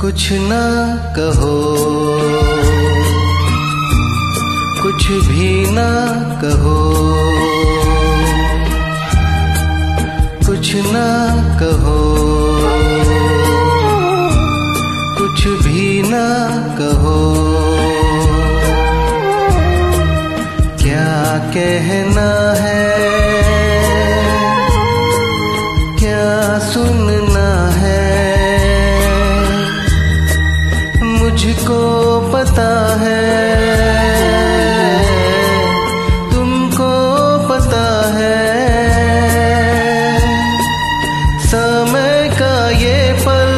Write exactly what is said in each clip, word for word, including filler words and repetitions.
कुछ ना कहो, कुछ भी ना कहो, कुछ ना कहो, कुछ भी ना कहो, क्या कहना है, क्या सुनना है, मुझको पता है, तुमको पता है, समय का ये पल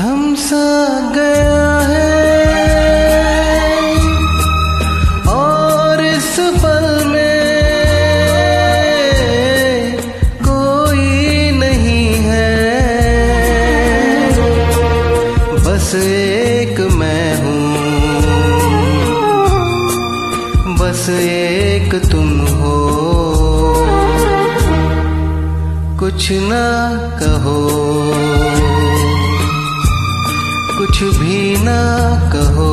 थम सा गया है, और इस पल में कोई नहीं है, बस एक मैं हूँ, बस एक तुम हो। कुछ ना कहो, कुछ भी ना कहो।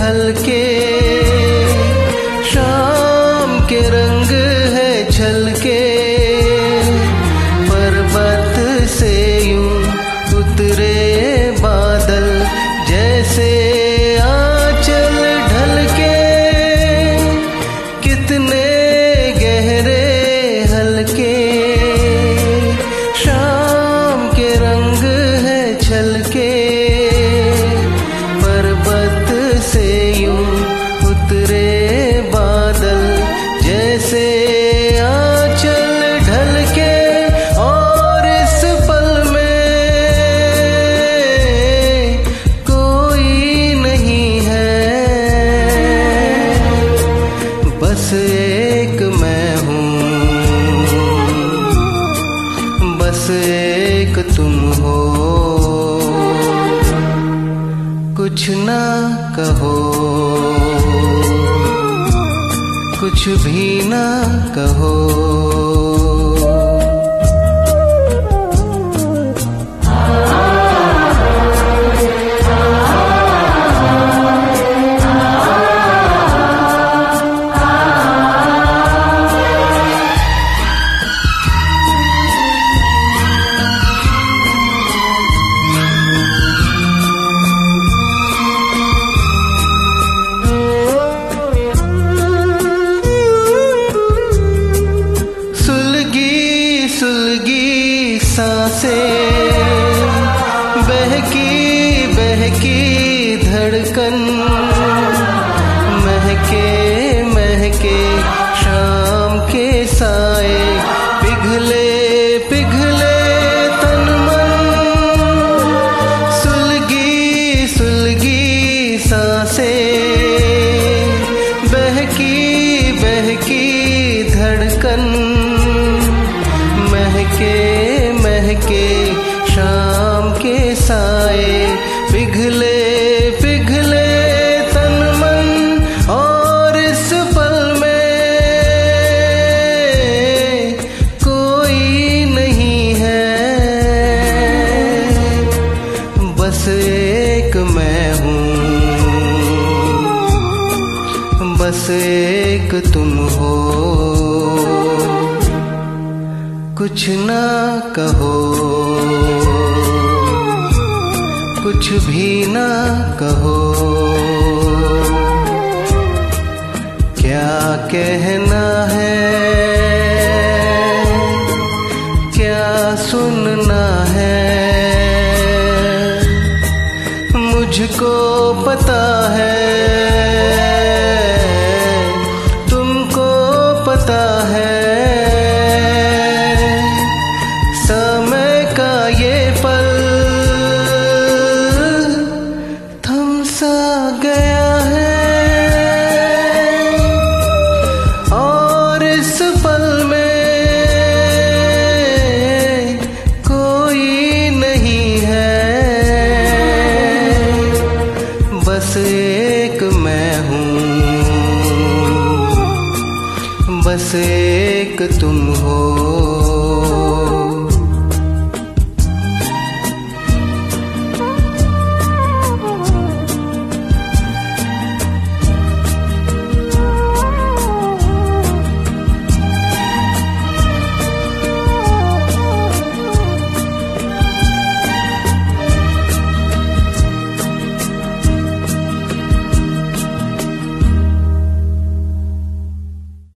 हल्के शाम के रंग है छलके, पर्वत से यूं उतरे बादल, जैसे आंचल ढलके, कितने गहरे हल्के शाम के रंग है छलके, से यूं उतरे बादल, जैसे आंचल ढलके, और इस पल में कोई नहीं है, बस एक मैं हूँ, बस एक तुम हो। कुछ ना कहो, कुछ भी ना कहो। बहकी बहकी धड़कन, महके महके शाम के साए, पिघले पिघले तन मन, सुलगी सुलगी सांसें, बहकी बहकी धड़कन, महके महके शाम के साए, पिघले पिघले तन मन, और इस पल में कोई नहीं है, बस एक मैं हूँ, बस एक तुम हो। कुछ ना कहो, कुछ भी ना कहो, क्या कहना है, क्या सुनना है, मुझको पता है, तुमको पता है, समय का ये पल थम सा गया है, और इस पल में कोई नहीं है, बस एक मैं हूँ, बस एक तुम हो।